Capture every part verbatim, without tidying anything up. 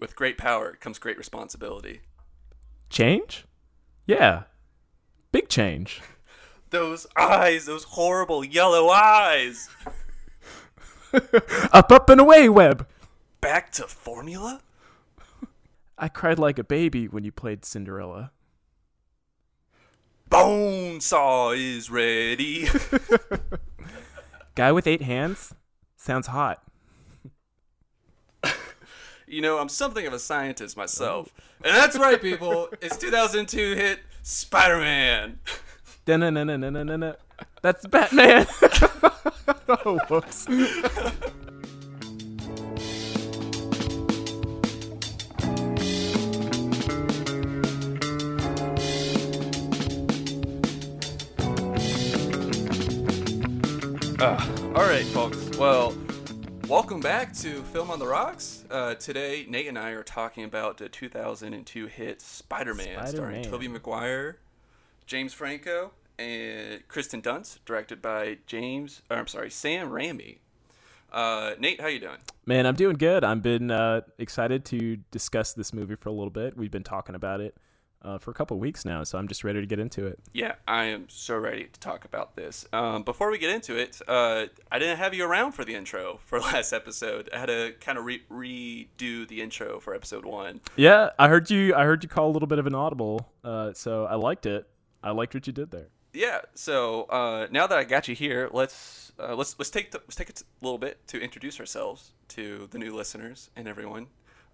With great power comes great responsibility. Change? Yeah. Big change. Those eyes, those horrible yellow eyes. Up, up, and away, Webb. Back to formula? I cried like a baby when you played Cinderella. Bonesaw is ready. Guy with eight hands? Sounds hot. You know, I'm something of a scientist myself. And that's right, people. It's two thousand two hit Spider-Man. Da-na-na-na-na-na-na. That's Batman. Oh, whoops. Uh, all right, folks. Well, welcome back to Film on the Rocks. Uh, today, Nate and I are talking about the two thousand two hit Spider-Man, Spider-Man. starring Tobey Maguire, James Franco, and Kristen Dunst, directed by James. Or, I'm sorry, Sam Raimi. Uh, Nate, how you doing? Man, I'm doing good. I've been uh, excited to discuss this movie for a little bit. We've been talking about it Uh, for a couple of weeks now, so I'm just ready to get into it. Yeah, I am so ready to talk about this. Um, before we get into it, uh, I didn't have you around for the intro for last episode. I had to kind of re- redo the intro for episode one. Yeah, I heard you. I heard you call a little bit of an audible, uh, so I liked it. I liked what you did there. Yeah. So uh, now that I got you here, let's uh, let's let's take the, let's take a little bit to introduce ourselves to the new listeners and everyone.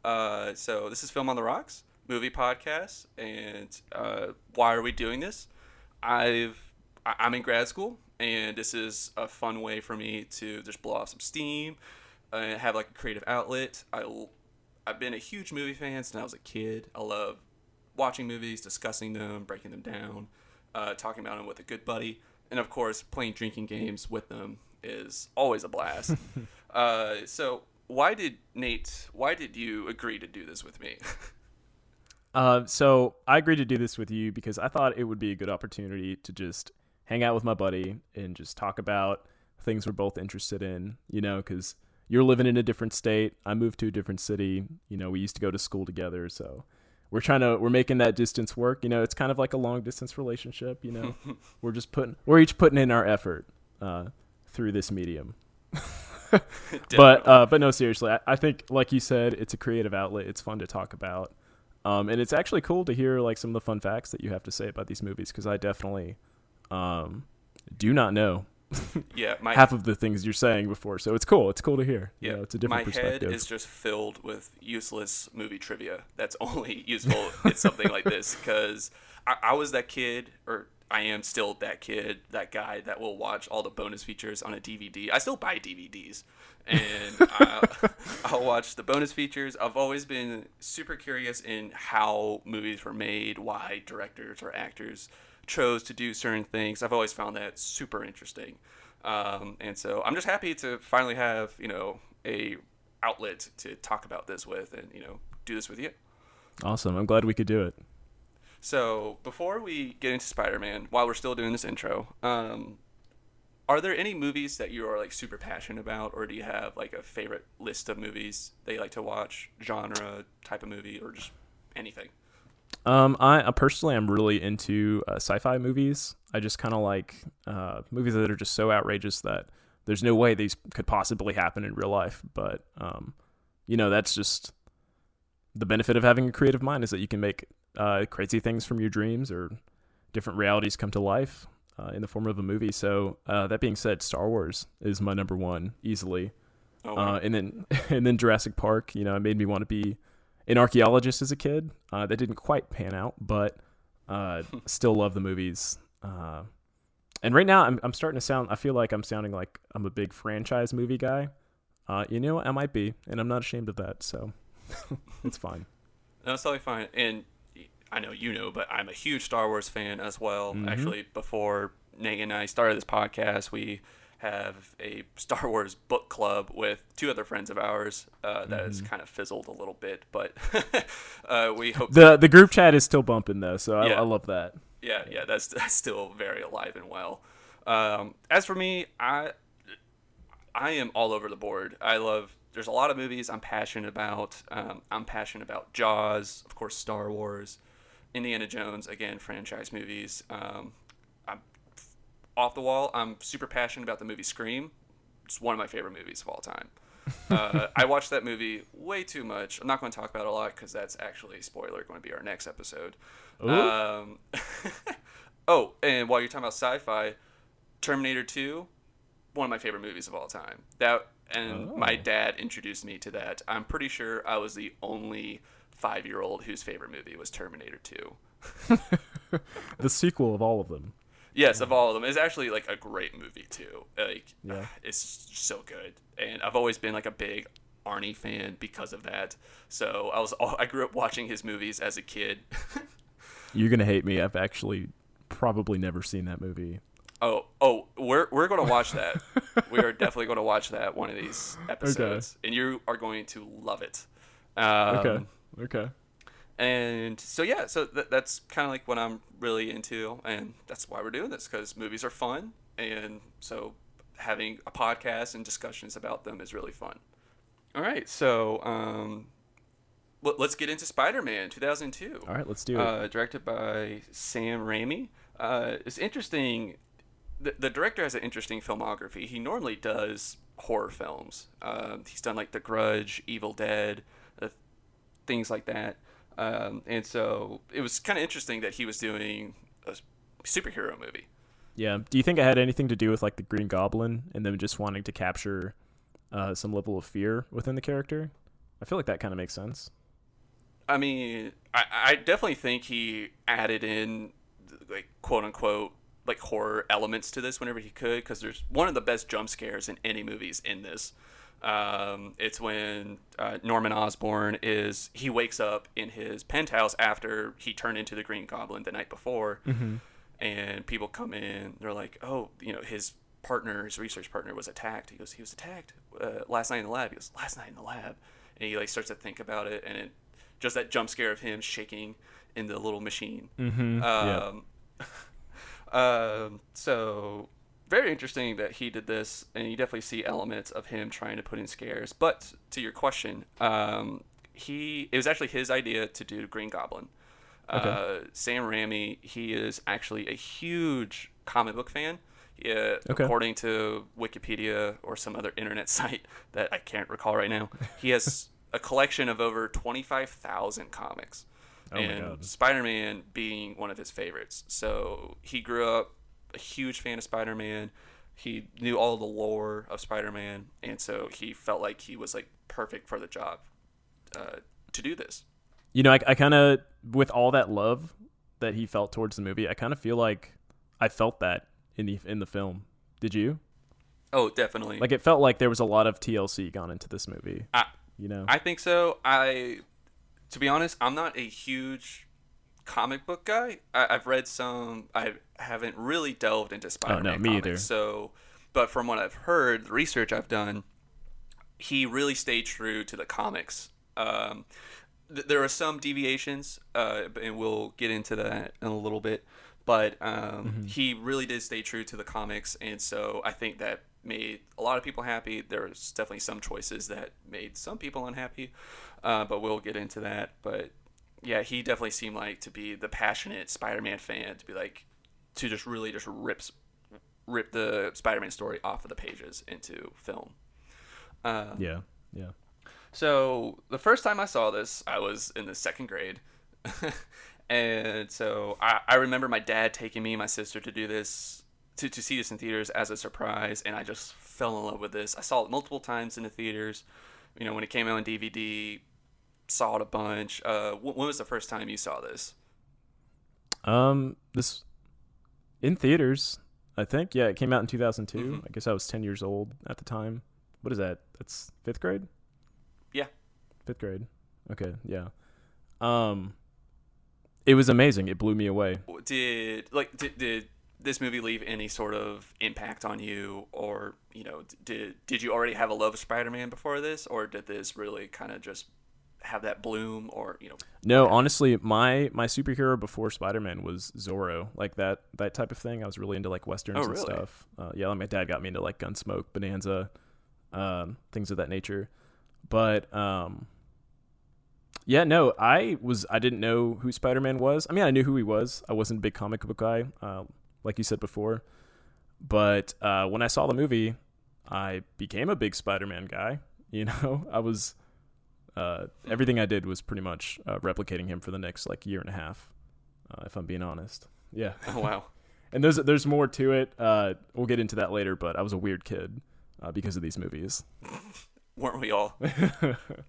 Uh, so this is Film on the Rocks. Movie podcast, and uh, why are we doing this? I've I'm in grad school, and this is a fun way for me to just blow off some steam and have like a creative outlet. I I've been a huge movie fan since I was a kid. I love watching movies, discussing them, breaking them down, uh, talking about them with a good buddy, and of course, playing drinking games with them is always a blast. uh, so why did Nate? Why did you agree to do this with me? Uh, so I agreed to do this with you because I thought it would be a good opportunity to just hang out with my buddy and just talk about things we're both interested in, you know, because you're living in a different state. I moved to a different city. You know, we used to go to school together. So we're trying to we're making that distance work. You know, it's kind of like a long distance relationship. You know, we're just putting we're each putting in our effort uh, through this medium. but uh, but no, seriously, I, I think, like you said, it's a creative outlet. It's fun to talk about. Um, and it's actually cool to hear like some of the fun facts that you have to say about these movies, because I definitely um, do not know yeah, my, half of the things you're saying before. So it's cool. It's cool to hear. Yeah, you know, it's a different my perspective. My head is just filled with useless movie trivia that's only useful in something like this, because I, I was that kid, or I am still that kid, that guy that will watch all the bonus features on a D V D. I still buy D V Ds, and I'll, I'll watch the bonus features. I've always been super curious in how movies were made, why directors or actors chose to do certain things. I've always found that super interesting. Um, and so I'm just happy to finally have, you know, a outlet to talk about this with and, you know, do this with you. Awesome. I'm glad we could do it. So before we get into Spider-Man, while we're still doing this intro, um, are there any movies that you are like super passionate about, or do you have like a favorite list of movies that you like to watch, genre, type of movie, or just anything? Um, I, I personally am really into uh, sci-fi movies. I just kind of like uh, movies that are just so outrageous that there's no way these could possibly happen in real life. But um, you know, that's just the benefit of having a creative mind, is that you can make Uh, crazy things from your dreams, or different realities come to life uh, in the form of a movie. So uh, that being said, Star Wars is my number one easily. Oh, wow. uh, and then and then Jurassic Park, you know, it made me want to be an archaeologist as a kid. Uh, that didn't quite pan out, but uh, still love the movies. Uh, and right now I'm I'm starting to sound, I feel like I'm sounding like I'm a big franchise movie guy. Uh, you know, I might be, and I'm not ashamed of that. So it's fine. No, it's totally fine. And I know you know, but I'm a huge Star Wars fan as well. Mm-hmm. Actually, before Nate and I started this podcast, we have a Star Wars book club with two other friends of ours uh, that mm-hmm. has kind of fizzled a little bit, but uh, we hope the that... the group chat is still bumping though, so I, yeah. I love that. Yeah, yeah, that's that's still very alive and well. Um, as for me, I I am all over the board. I love there's a lot of movies I'm passionate about. Um, I'm passionate about Jaws, of course, Star Wars, Indiana Jones, again, franchise movies. Um, I'm off the wall. I'm super passionate about the movie Scream. It's one of my favorite movies of all time. uh, I watched that movie way too much. I'm not going to talk about it a lot because that's actually, spoiler, going to be our next episode. Um, oh, and while you're talking about sci-fi, Terminator two, one of my favorite movies of all time. That and oh. my dad introduced me to that. I'm pretty sure I was the only five-year-old whose favorite movie was Terminator two. The sequel of all of them. Yes, of all of them. It's actually like a great movie too. Like, yeah. It's so good. And I've always been like a big Arnie fan because of that. So I was, all, I grew up watching his movies as a kid. You're gonna hate me. I've actually probably never seen that movie. Oh, oh, we're we're gonna watch that. We are definitely gonna watch that one of these episodes, okay. And you are going to love it. Um, okay. Okay. And so, yeah, so th- that's kind of like what I'm really into. And that's why we're doing this, because movies are fun. And so having a podcast and discussions about them is really fun. All right. So um, let, let's get into Spider-Man two thousand two. All right, let's do it. Uh, directed by Sam Raimi. Uh, it's interesting. The, the director has an interesting filmography. He normally does horror films. Uh, he's done like The Grudge, Evil Dead, uh, things like that. Um, and so it was kind of interesting that he was doing a superhero movie. Yeah. Do you think it had anything to do with like the Green Goblin and them just wanting to capture uh, some level of fear within the character? I feel like that kind of makes sense. I mean, I, I definitely think he added in like quote unquote like horror elements to this whenever he could, because there's one of the best jump scares in any movies in this. Um, it's when uh, Norman Osborn is, he wakes up in his penthouse after he turned into the Green Goblin the night before, mm-hmm. and people come in, they're like, oh, you know, his partner, his research partner was attacked. He goes, he was attacked uh, last night in the lab. He goes, last night in the lab. And he like starts to think about it, and it, just that jump scare of him shaking in the little machine. Mm-hmm. Um, yeah. um, so... Very interesting that he did this, and you definitely see elements of him trying to put in scares. But to your question, um, he it was actually his idea to do Green Goblin. Okay. Uh, Sam Raimi, he is actually a huge comic book fan. Uh, okay. According to Wikipedia or some other internet site that I can't recall right now, he has a collection of over twenty-five thousand comics, oh and Spider-Man being one of his favorites. So he grew up a huge fan of Spider-Man. He knew all the lore of Spider-Man, and so he felt like he was like perfect for the job uh, to do this. You know, I, I kind of, with all that love that he felt towards the movie, I kind of feel like I felt that in the in the film. Did you? Oh, definitely. Like it felt like there was a lot of T L C gone into this movie. I, you know, I think so. I, to be honest, I'm not a huge comic book guy. I, I've read some. I haven't really delved into Spider-Man. Oh, no, me either. So, but from what I've heard, the research I've done, he really stayed true to the comics. Um, th- there are some deviations, uh, and we'll get into that in a little bit. But um, mm-hmm. he really did stay true to the comics, and so I think that made a lot of people happy. There's definitely some choices that made some people unhappy, uh, but we'll get into that. But yeah, he definitely seemed like to be the passionate Spider-Man fan, to be like, to just really just rip, rip the Spider-Man story off of the pages into film. Um, yeah, yeah. So the first time I saw this, I was in the second grade. And so I, I remember my dad taking me and my sister to do this, to, to see this in theaters as a surprise. And I just fell in love with this. I saw it multiple times in the theaters. You know, when it came out on D V D, saw it a bunch. Uh, when was the first time you saw this? Um, this in theaters, I think. Yeah, it came out in two thousand two. Mm-hmm. I guess I was ten years old at the time. What is that? That's fifth grade? Yeah. Fifth grade. Okay, yeah. Um, it was amazing. It blew me away. Did like did, did this movie leave any sort of impact on you, or, you know, did did you already have a love of Spider-Man before this, or did this really kind of just have that bloom? Or, you know, no, whatever. Honestly, my my superhero before Spider-Man was Zorro, like that that type of thing. I was really into like westerns. Oh, really? And stuff. Uh yeah, my dad got me into like Gunsmoke, Bonanza, um things of that nature. But um, yeah, no, I was I didn't know who Spider-Man was. I mean, I knew who he was. I wasn't a big comic book guy, uh, like you said before. But uh, when I saw the movie, I became a big Spider-Man guy. You know, I was uh, everything I did was pretty much uh, replicating him for the next like year and a half, uh, if I'm being honest. Yeah. Oh, wow. And there's there's more to it. Uh, we'll get into that later. But I was a weird kid uh, because of these movies. Weren't we all?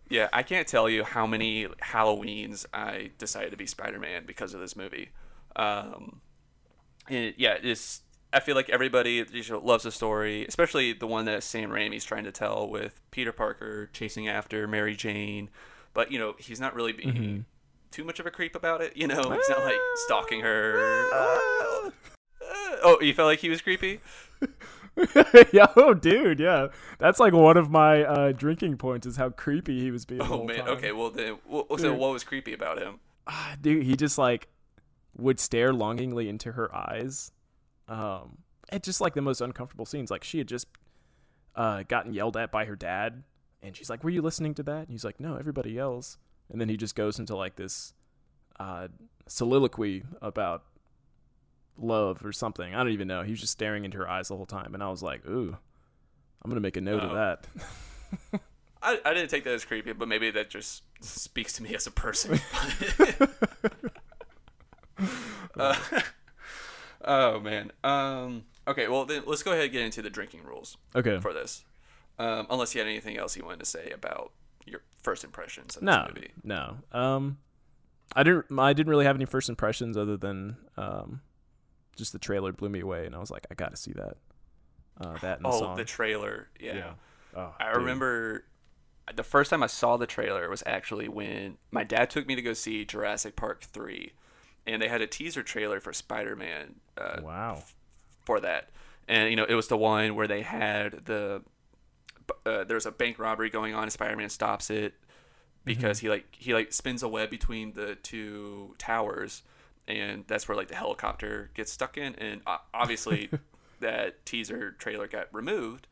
Yeah, I can't tell you how many Halloweens I decided to be Spider-Man because of this movie. Um, and yeah, it's, I feel like everybody loves the story, especially the one that Sam Raimi's trying to tell with Peter Parker chasing after Mary Jane. But, you know, he's not really being mm-hmm. too much of a creep about it. You know, he's not, like, stalking her. Uh, oh, you felt like he was creepy? Yeah, oh, dude, yeah. That's like one of my uh, drinking points is how creepy he was being. Oh, man. Time. Okay, well, then, well, so what was creepy about him? Uh, dude, he just like would stare longingly into her eyes. Um, and just like the most uncomfortable scenes. Like she had just uh, gotten yelled at by her dad, and she's like, "Were you listening to that?" And he's like, "No, everybody yells." And then he just goes into like this uh, soliloquy about love or something. I don't even know. He was just staring into her eyes the whole time, and I was like, "Ooh, I'm gonna make a note oh. of that." I, I didn't take that as creepy, but maybe that just speaks to me as a person. uh, oh man. Um, okay, well then let's go ahead and get into the drinking rules. Okay. For this, um, unless you had anything else you wanted to say about your first impressions of no, this movie. No. Um, I didn't. I didn't really have any first impressions other than um. Just the trailer blew me away, and I was like, I gotta see that. Uh, that and the oh, song. The trailer, yeah. yeah. Oh, I dude. remember the first time I saw the trailer was actually when my dad took me to go see Jurassic Park three, and they had a teaser trailer for Spider-Man. Uh, wow. F- for that, and you know, it was the one where they had the uh, there's a bank robbery going on, and Spider-Man stops it because mm-hmm. he like he like spins a web between the two towers. And that's where like the helicopter gets stuck in, and obviously that teaser trailer got removed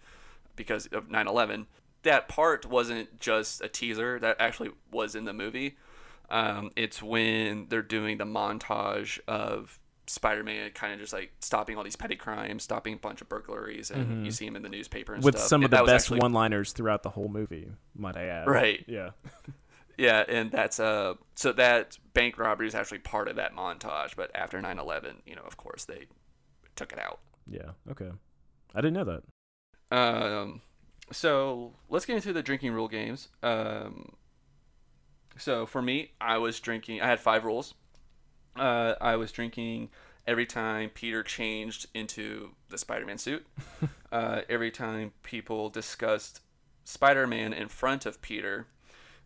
because of nine eleven. That part wasn't just a teaser; that actually was in the movie. Um, it's when they're doing the montage of Spider-Man, kind of just like stopping all these petty crimes, stopping a bunch of burglaries, and mm-hmm. you see him in the newspaper and with stuff. With some and of the best actually... one-liners throughout the whole movie, might I add? Right. Yeah. Yeah, and that's uh so that bank robbery is actually part of that montage, but after nine eleven, you know, of course they took it out. Yeah, okay. I didn't know that. Um so let's get into the drinking rule games. Um so for me, I was drinking I had five rules. Uh I was drinking every time Peter changed into the Spider-Man suit. uh every time people discussed Spider-Man in front of Peter.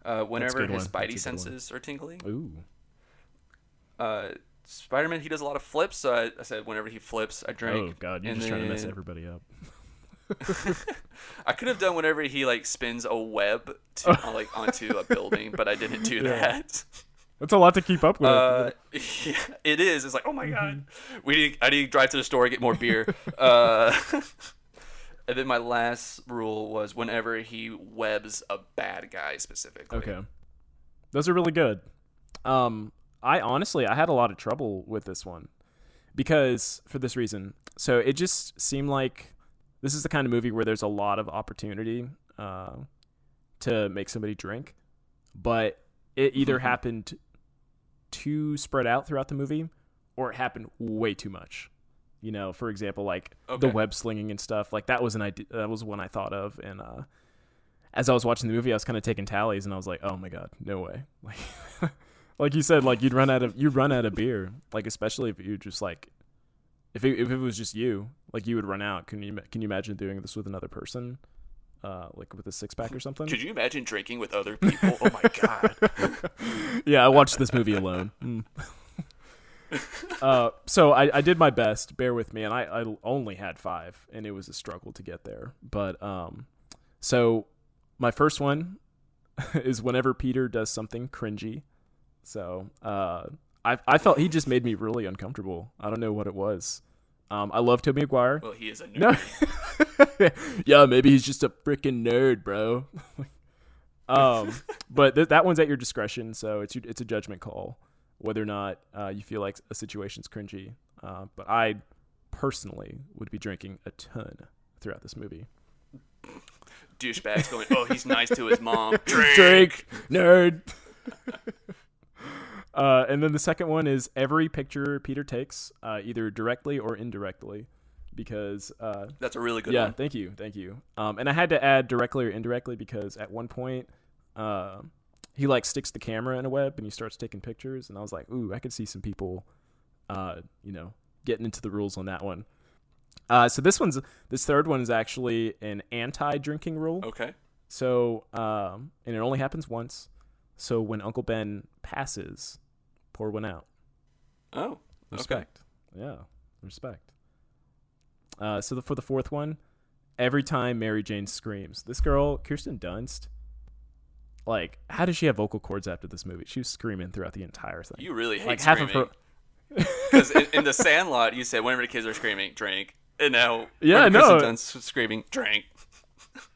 Uh, whenever his spidey senses are tingling. Ooh. Uh, Spider-Man, he does a lot of flips. So I, I said whenever he flips, I drink. Oh, God, you're and just then... trying to mess everybody up. I could have done whenever he like spins a web to, uh, like onto a building, but I didn't do yeah. that. That's a lot to keep up with. Uh, yeah, it is. It's like, oh, my mm-hmm. God. we need, I need to drive to the store and get more beer. uh, And then my last rule was whenever he webs a bad guy specifically. Okay. Those are really good. Um, I honestly, I had a lot of trouble with this one because for this reason. So it just seemed like this is the kind of movie where there's a lot of opportunity uh, to make somebody drink, but it either mm-hmm. happened too spread out throughout the movie or it happened way too much. You know, for example, like okay. the web slinging and stuff like that was an idea. That was one I thought of. And uh, as I was watching the movie, I was kind of taking tallies and I was like, oh, my God, no way. Like like you said, like you'd run out of you run out of beer, like especially if you just like if it, if it was just you, like you would run out. Can you can you imagine doing this with another person, uh, like with a six pack or something? Could you imagine drinking with other people? Oh, my God. Yeah, I watched this movie alone. Mm. uh, so I, I did my best, bear with me, and I, I only had five, and it was a struggle to get there. But um, so my first one is whenever Peter does something cringy. So uh, I I felt he just made me really uncomfortable. I don't know what it was. Um, I love Tobey Maguire. Well, he is a nerd. No. Yeah, maybe he's just a freaking nerd, bro. Um, but th- that one's at your discretion, so it's it's a judgment call whether or not uh, you feel like a situation's cringy. Uh, but I personally would be drinking a ton throughout this movie. Douchebags going, oh, he's nice to his mom. Drink, Drink nerd. Uh, and then the second one is every picture Peter takes, uh, either directly or indirectly, because uh, that's a really good yeah, one. Yeah, thank you, thank you. Um, and I had to add directly or indirectly because at one point uh, he like sticks the camera in a web and he starts taking pictures, and I was like, ooh, I could see some people, uh, you know, getting into the rules on that one. Uh, so this one's this third one is actually an anti-drinking rule. Okay. So um, and it only happens once. So when Uncle Ben passes, pour one out. Oh, respect. Okay. Yeah, respect. Uh, so the, for the fourth one, every time Mary Jane screams, this girl Kristen Dunst, like, how does she have vocal cords after this movie? She was screaming throughout the entire thing. You really hate like, screaming. Half of her. Because in, in the Sandlot, you said whenever the kids are screaming, drink. And now, yeah, no. Kristen Dunst screaming, drink.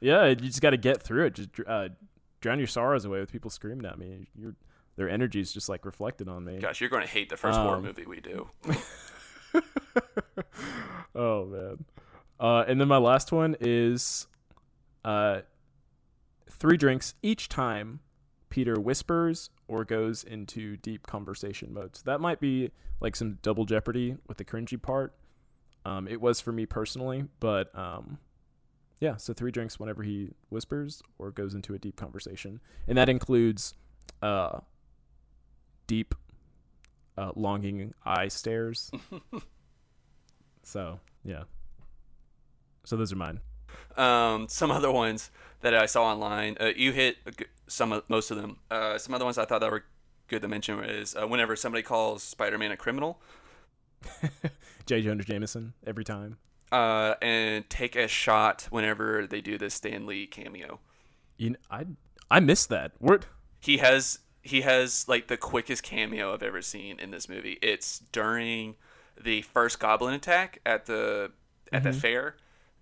Yeah, you just got to get through it. Just uh, drown your sorrows away with people screaming at me. Your their energy is just like reflected on me. Gosh, you're going to hate the first um, horror movie we do. Oh man. Uh, and then my last one is uh, three drinks each time Peter whispers or goes into deep conversation mode. So that might be like some double jeopardy with the cringy part. Um, it was for me personally, but um, yeah, so three drinks whenever he whispers or goes into a deep conversation. And that includes uh, deep, uh, longing eye stares. So, yeah. So those are mine. Um, some other ones that I saw online, uh, you hit some of, most of them. Uh, some other ones I thought that were good to mention is uh, whenever somebody calls Spider-Man a criminal. J. Jonah Jameson, every time. Uh, and take a shot whenever they do the Stan Lee cameo. You know, I I missed that. What? He has he has like the quickest cameo I've ever seen in this movie. It's during the first Goblin attack at the at mm-hmm. the fair,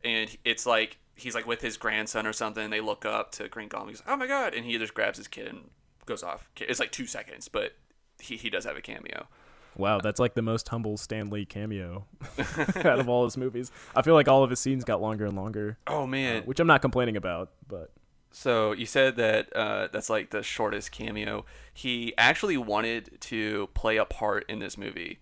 and it's like he's like with his grandson or something. And they look up to Green Goblin. He's like, oh my god! And he just grabs his kid and goes off. It's like two seconds, but he he does have a cameo. Wow, that's like the most humble Stan Lee cameo out of all his movies. I feel like all of his scenes got longer and longer. Oh, man. Uh, which I'm not complaining about, but... So, you said that uh, that's like the shortest cameo. He actually wanted to play a part in this movie.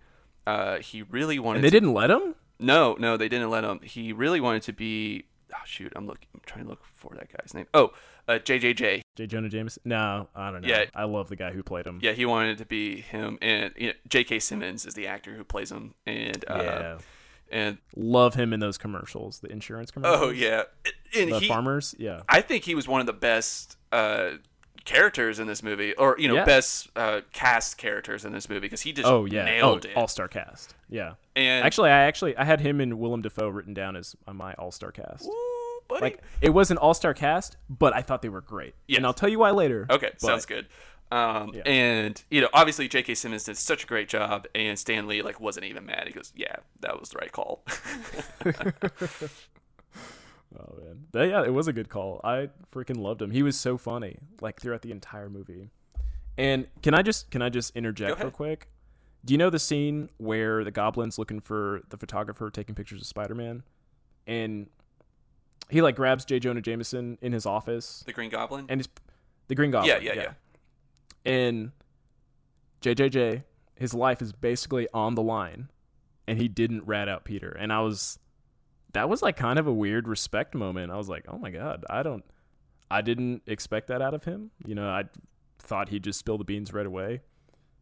Uh, he really wanted And they to... didn't let him? No, no, they didn't let him. He really wanted to be... Oh, shoot, I'm looking. I'm trying to look for that guy's name. Oh, uh, J J J. J. Jonah Jameson? No, I don't know. Yeah. I love the guy who played him. Yeah, he wanted to be him. And you know, J K. Simmons is the actor who plays him. And uh, yeah. And love him in those commercials, the insurance commercials. Oh, yeah. And the he, farmers, yeah. I think he was one of the best uh, characters in this movie, or, you know, yeah. best uh, cast characters in this movie, because he just oh, yeah. nailed oh, it. All-star cast, yeah. And actually, I actually I had him and Willem Dafoe written down as my all-star cast. Ooh, buddy. Like it was an all-star cast, but I thought they were great. Yes. And I'll tell you why later. Okay, but, sounds good. Um, yeah. And you know, obviously J K. Simmons did such a great job, and Stan Lee like wasn't even mad. He goes, "Yeah, that was the right call." Oh man, but, yeah, it was a good call. I freaking loved him. He was so funny, like throughout the entire movie. And can I just can I just interject real quick? Do you know the scene where the Goblin's looking for the photographer taking pictures of Spider-Man? And he, like, grabs J. Jonah Jameson in his office. The Green Goblin? And his, The Green Goblin. Yeah, yeah, yeah, yeah. And J J J, his life is basically on the line, and he didn't rat out Peter. And I was... That was, like, kind of a weird respect moment. I was like, oh, my God, I don't... I didn't expect that out of him. You know, I thought he'd just spill the beans right away.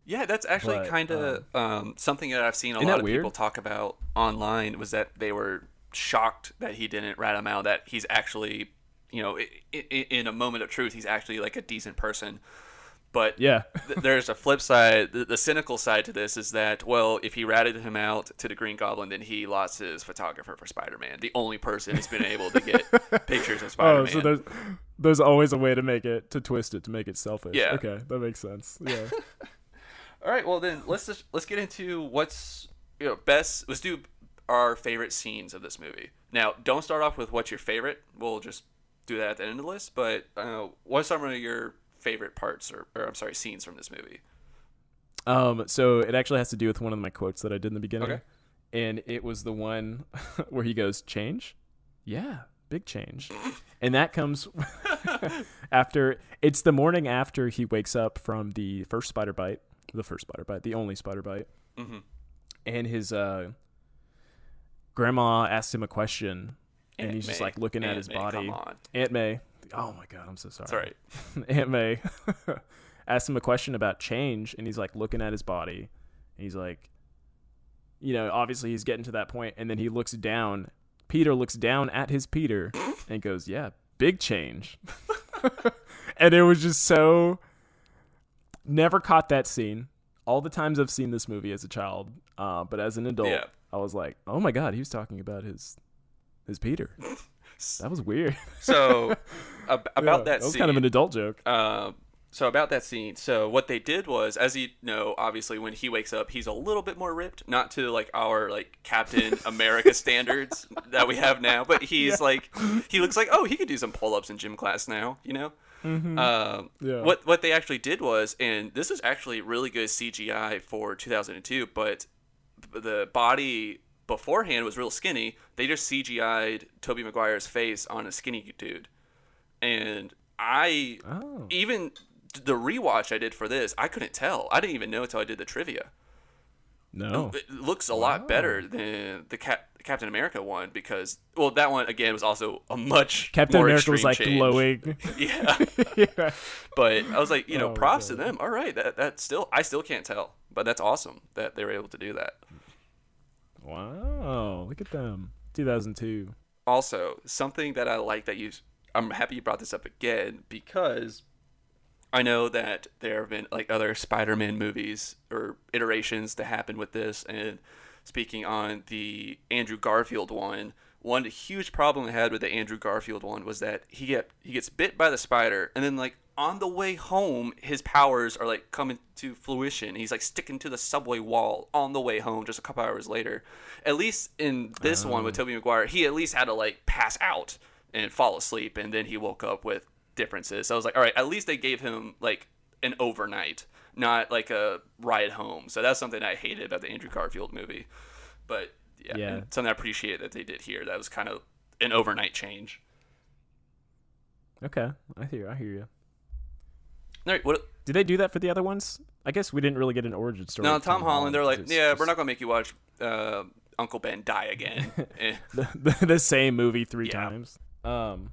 Yeah, that's actually kind of um, um, something that I've seen a lot of weird? people talk about online, was that they were shocked that he didn't rat him out, that he's actually, you know, in, in a moment of truth, he's actually like a decent person. But yeah, th- there's a flip side. The, the cynical side to this is that, well, if he ratted him out to the Green Goblin, then he lost his photographer for Spider-Man. The only person who's been able to get pictures of Spider-Man. Oh, so there's, there's always a way to make it, to twist it, to make it selfish. Yeah. Okay, that makes sense. Yeah. All right, well then let's just, let's get into what's you know best. Let's do our favorite scenes of this movie. Now, don't start off with what's your favorite. We'll just do that at the end of the list, but uh, what are some of your favorite parts or, or I'm sorry, scenes from this movie? Um, so it actually has to do with one of my quotes that I did in the beginning. Okay. And it was the one where he goes, change? Yeah, big change. And that comes after, it's the morning after he wakes up from the first spider bite, the first spider bite, the only spider bite. Mm-hmm. And his uh, grandma asked him a question, and Aunt he's May. Just like looking Aunt at his May, body. Aunt May. Oh my God, I'm so sorry. Sorry. Aunt May asked him a question about change, and he's like looking at his body. And he's like, you know, obviously he's getting to that point, and then he looks down. Peter looks down at his Peter and goes, yeah, big change. And it was just so... Never caught that scene. All the times I've seen this movie as a child, uh, but as an adult, yeah. I was like, oh my God, he was talking about his his Peter. That was weird. So ab- about yeah, that, that was scene, kind of an adult joke. Uh, so about that scene. So what they did was, as you know, obviously when he wakes up, he's a little bit more ripped, not to like our like Captain America standards that we have now, but he's yeah. like, he looks like, oh, he could do some pull-ups in gym class now, you know? Mm-hmm. Um, yeah. What what they actually did was, and this is actually really good C G I for two thousand two, but the body beforehand was real skinny. They just C G I'd Tobey Maguire's face on a skinny dude, and I oh. even the rewatch I did for this, I couldn't tell. I didn't even know until I did the trivia. No, it looks a wow. lot better than the Cap- Captain America one because, well, that one again was also a much Captain more America was like change. Glowing, yeah. yeah. But I was like, you know, oh, props God. To them. All right, that that still I still can't tell, but that's awesome that they were able to do that. Wow, look at them, two thousand two. Also, something that I like that you, I'm happy you brought this up again because. I know that there have been like other Spider-Man movies or iterations that happen with this. And speaking on the Andrew Garfield one, one huge problem I had with the Andrew Garfield one was that he get he gets bit by the spider, and then like on the way home, his powers are like coming to fruition. He's like sticking to the subway wall on the way home just a couple hours later. At least in this um. one with Tobey Maguire, he at least had to like pass out and fall asleep, and then he woke up with. Differences. So I was like, all right, at least they gave him like an overnight, not like a ride home. So that's something I hated about the Andrew Garfield movie. But yeah, yeah. And something I appreciate that they did here. That was kind of an overnight change. Okay, I hear, I hear you. All right, what did they do that for the other ones? I guess we didn't really get an origin story. No, Tom, Tom Holland, Holland. They're like, yeah, just... we're not gonna make you watch uh, Uncle Ben die again. the, the, the same movie three yeah. times. Um.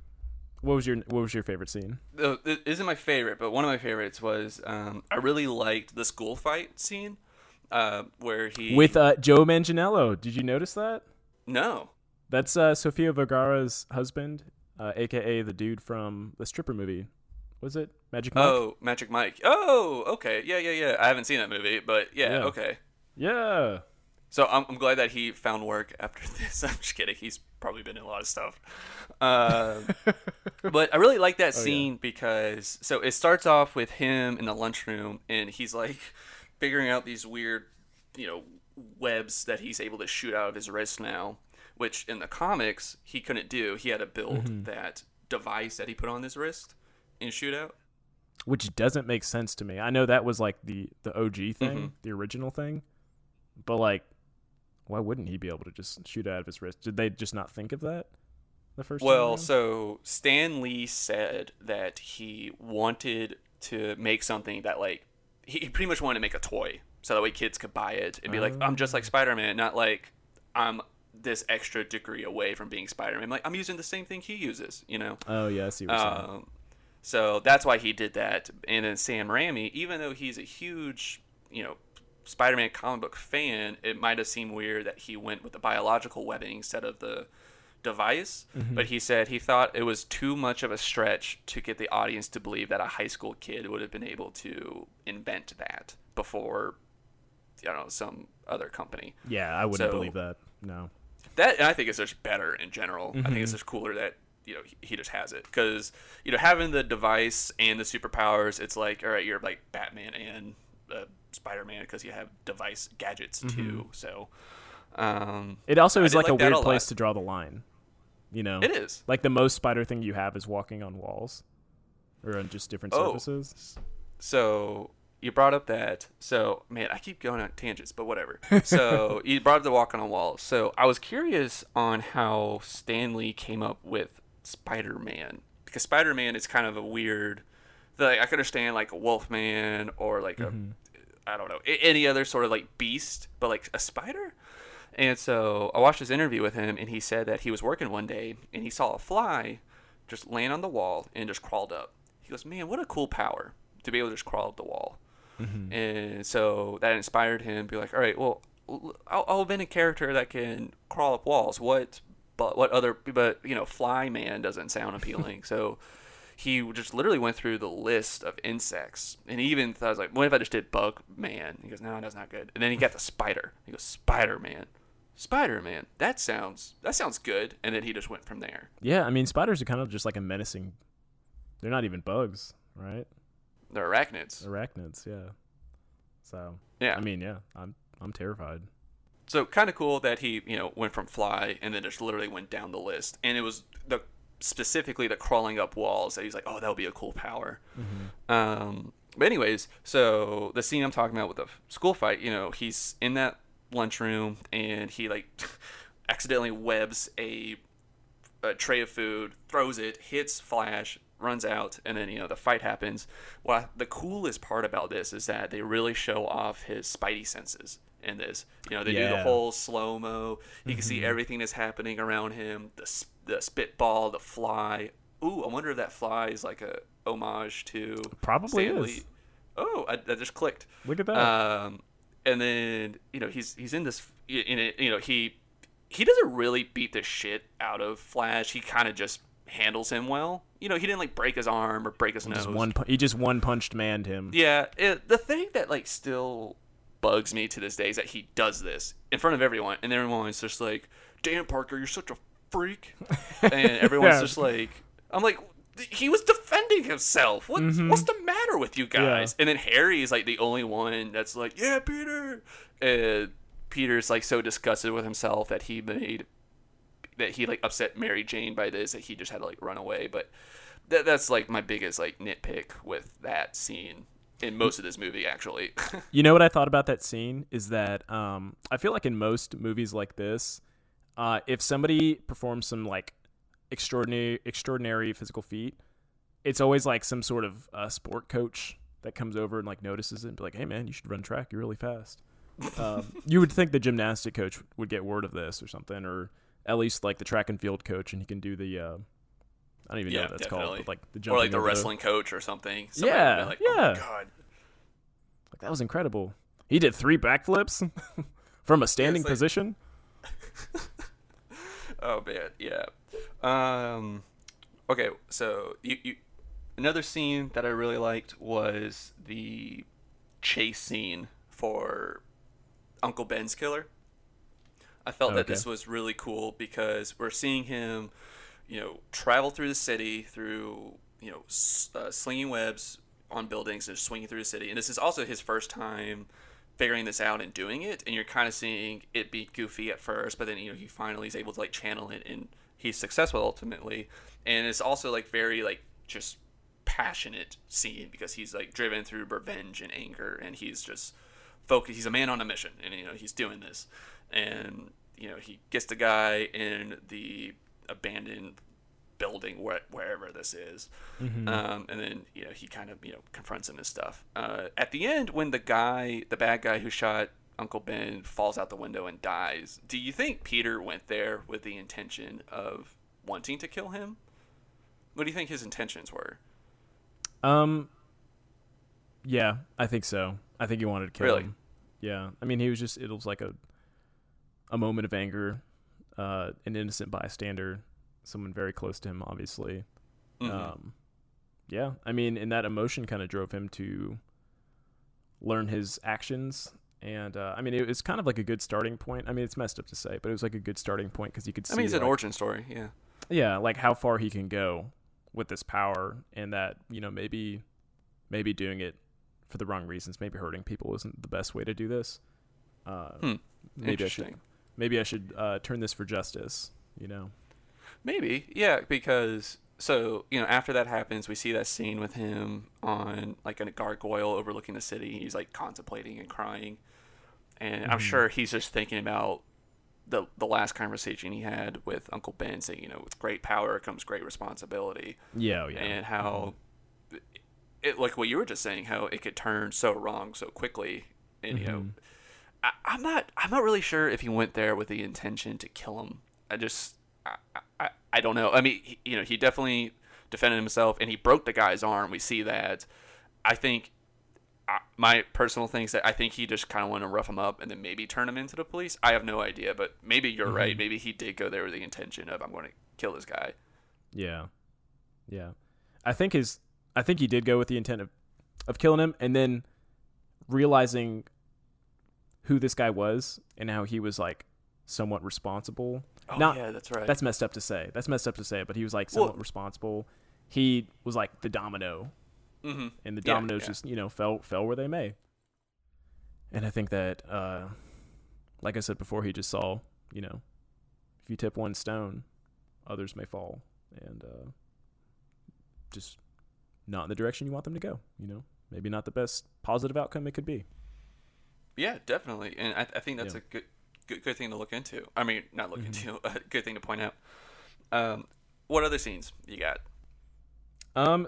What was your What was your favorite scene? It isn't my favorite, but one of my favorites was um, I really liked the school fight scene uh, where he with uh, Joe Manganiello. Did you notice that? No, that's uh, Sofia Vergara's husband, uh, aka the dude from the stripper movie. Was it Magic Mike? Oh, Magic Mike. Oh, okay, yeah, yeah, yeah. I haven't seen that movie, but yeah, yeah. okay, yeah. So I'm, I'm glad that he found work after this. I'm just kidding. He's probably been in a lot of stuff. Uh, but I really like that scene oh, yeah. because... So it starts off with him in the lunchroom, and he's like figuring out these weird, you know, webs that he's able to shoot out of his wrist now, which in the comics he couldn't do. He had to build mm-hmm. that device that he put on his wrist and shoot out. Which doesn't make sense to me. I know that was like the, the O G thing, mm-hmm. the original thing, but like... Why wouldn't he be able to just shoot out of his wrist? Did they just not think of that the first time? Well, so Stan Lee said that he wanted to make something that, like, he pretty much wanted to make a toy so that way kids could buy it and be um, like, I'm just like Spider-Man, not like I'm this extra degree away from being Spider-Man. Like, I'm using the same thing he uses, you know? Oh, yeah, I see what you're um, saying. So that's why he did that. And then Sam Raimi, even though he's a huge, you know, Spider-Man comic book fan, it might have seemed weird that he went with the biological webbing instead of the device, mm-hmm. but he said he thought it was too much of a stretch to get the audience to believe that a high school kid would have been able to invent that before, you know, some other company. Yeah, I wouldn't so, believe that. No. That, and I think it's just better in general. Mm-hmm. I think it's just cooler that, you know, he, he just has it. Because, you know, having the device and the superpowers, it's like, all right, you're like Batman and... Uh, Spider-Man because you have device gadgets too. Mm-hmm. So um, it also is like, like a weird a place to draw the line. you know? It is. Like, the most spider thing you have is walking on walls or on just different oh. surfaces. So you brought up that. So, man, I keep going on tangents, but whatever. So you brought up the walking on walls. So I was curious on how Stan Lee came up with Spider-Man, because Spider-Man is kind of a weird, like, I could understand like a Wolfman or like mm-hmm. a, I don't know, any other sort of like beast, but like a spider. And so I watched this interview with him, and he said that he was working one day and he saw a fly just land on the wall and just crawled up. He goes, man, what a cool power to be able to just crawl up the wall. Mm-hmm. And so that inspired him to be like, all right, well, I'll, I'll invent a character that can crawl up walls. What, but what other, but you know, Fly Man doesn't sound appealing. So he just literally went through the list of insects, and he even thought, I was like, what if I just did Bug Man? He goes, no, that's not good. And then he got the spider. He goes, Spider Man. Spider-Man. That sounds that sounds good. And then he just went from there. Yeah, I mean, spiders are kind of just like a menacing. They're not even bugs, right? They're arachnids. Arachnids, yeah. So yeah, I mean, yeah, I'm I'm terrified. So kind of cool that he, you know, went from fly and then just literally went down the list. And it was the specifically the crawling up walls that he's like, oh, that would be a cool power. Mm-hmm. Um, but anyways, so the scene I'm talking about with the school fight, you know, he's in that lunchroom and he like accidentally webs a, a tray of food, throws it, hits Flash, runs out, and then, you know, the fight happens. Well, the coolest part about this is that they really show off his Spidey senses in this. You know, they yeah. do the whole slow-mo. You can mm-hmm. see everything that's happening around him, the, the spitball, the fly. Ooh, I wonder if that fly is like a homage to probably Stan Lee. Oh, I, I just clicked. Look at that. Um, And then, you know, he's he's in this, in it, you know, he he doesn't really beat the shit out of Flash. He kind of just handles him well. You know, he didn't, like, break his arm or break his he nose. Just one, he just one-punched manned him. Yeah. It, the thing that, like, still bugs me to this day is that he does this in front of everyone. And everyone's just like, damn, Parker, you're such a freak. And everyone's yeah. just like, I'm like, he was defending himself. What, mm-hmm. What's the matter with you guys? Yeah. And then Harry is like the only one that's like, yeah, Peter. And Peter's like so disgusted with himself that he made, that he like upset Mary Jane by this, that he just had to like run away. But that that's like my biggest like nitpick with that scene in most of this movie, actually. You know what I thought about that scene is that um, I feel like in most movies like this, uh, if somebody performs some like extraordinary extraordinary physical feat, it's always like some sort of uh, sport coach that comes over and like notices it and be like, hey man, you should run track, you're really fast. Um, you would think the gymnastic coach would get word of this or something, or at least like the track and field coach, and he can do the uh, I don't even yeah, know what that's definitely. called, but like the jumping or like the wrestling the... coach or something. Somebody yeah would be like, yeah oh my god, like that was incredible, he did three backflips from a standing yeah, like... position. Oh man, yeah. Um, okay, so you, you another scene that I really liked was the chase scene for Uncle Ben's killer. I felt okay. that this was really cool because we're seeing him, you know, travel through the city, through, you know, uh, slinging webs on buildings and just swinging through the city. And this is also his first time figuring this out and doing it, and you're kind of seeing it be goofy at first, but then, you know, he finally is able to like channel it, and he's successful ultimately. And it's also like very like just passionate scene because he's like driven through revenge and anger, and he's just focused. He's a man on a mission, and you know he's doing this, and you know he gets the guy in the abandoned building where, wherever this is, mm-hmm. um, and then you know he kind of you know confronts him and stuff. Uh, at the end, when the guy, the bad guy who shot Uncle Ben, falls out the window and dies, do you think Peter went there with the intention of wanting to kill him? What do you think his intentions were? Um. Yeah, I think so. I think he wanted to kill really? him. Yeah, I mean, he was just, it was like a a moment of anger, uh, an innocent bystander. Someone very close to him, obviously. Mm-hmm. Um, yeah, I mean, and that emotion kind of drove him to learn his actions. And, uh, I mean, it was kind of like a good starting point. I mean, it's messed up to say, but it was like a good starting point because you could see... I mean, it's like an origin story, yeah. Yeah, like how far he can go with this power, and that, you know, maybe maybe doing it for the wrong reasons, maybe hurting people isn't the best way to do this. Uh, hmm. Maybe I should, maybe I should uh, turn this for justice, you know? Maybe, yeah, because, so, you know, after that happens, we see that scene with him on, like, a gargoyle overlooking the city. He's, like, contemplating and crying. And mm-hmm. I'm sure he's just thinking about the the last conversation he had with Uncle Ben, saying, you know, with great power comes great responsibility. Yeah, oh, yeah. And how, mm-hmm. it, like what you were just saying, how it could turn so wrong so quickly. And, mm-hmm. you know, I, I'm not I'm not really sure if he went there with the intention to kill him. I just... I, I, I don't know. I mean, he, you know, he definitely defended himself, and he broke the guy's arm. We see that. I think I, my personal thing is that I think he just kind of wanted to rough him up and then maybe turn him into the police. I have no idea, but maybe you're mm-hmm. right. Maybe he did go there with the intention of, I'm going to kill this guy. Yeah, yeah. I think his. I think he did go with the intent of, of killing him, and then realizing who this guy was and how he was like somewhat responsible. Oh, Not, yeah, that's right. That's messed up to say. That's messed up to say, but he was, like, somewhat well, responsible. He was, like, the domino. Mm-hmm. And the yeah, dominoes yeah. just, you know, fell fell where they may. And I think that, uh, like I said before, he just saw, you know, if you tip one stone, others may fall. And uh, just not in the direction you want them to go, you know? Maybe not the best positive outcome it could be. Yeah, definitely. And I, I think that's yeah. a good... Good, good thing to look into. I mean, not look mm-hmm. into. A good thing to point out. Um, what other scenes you got? Um,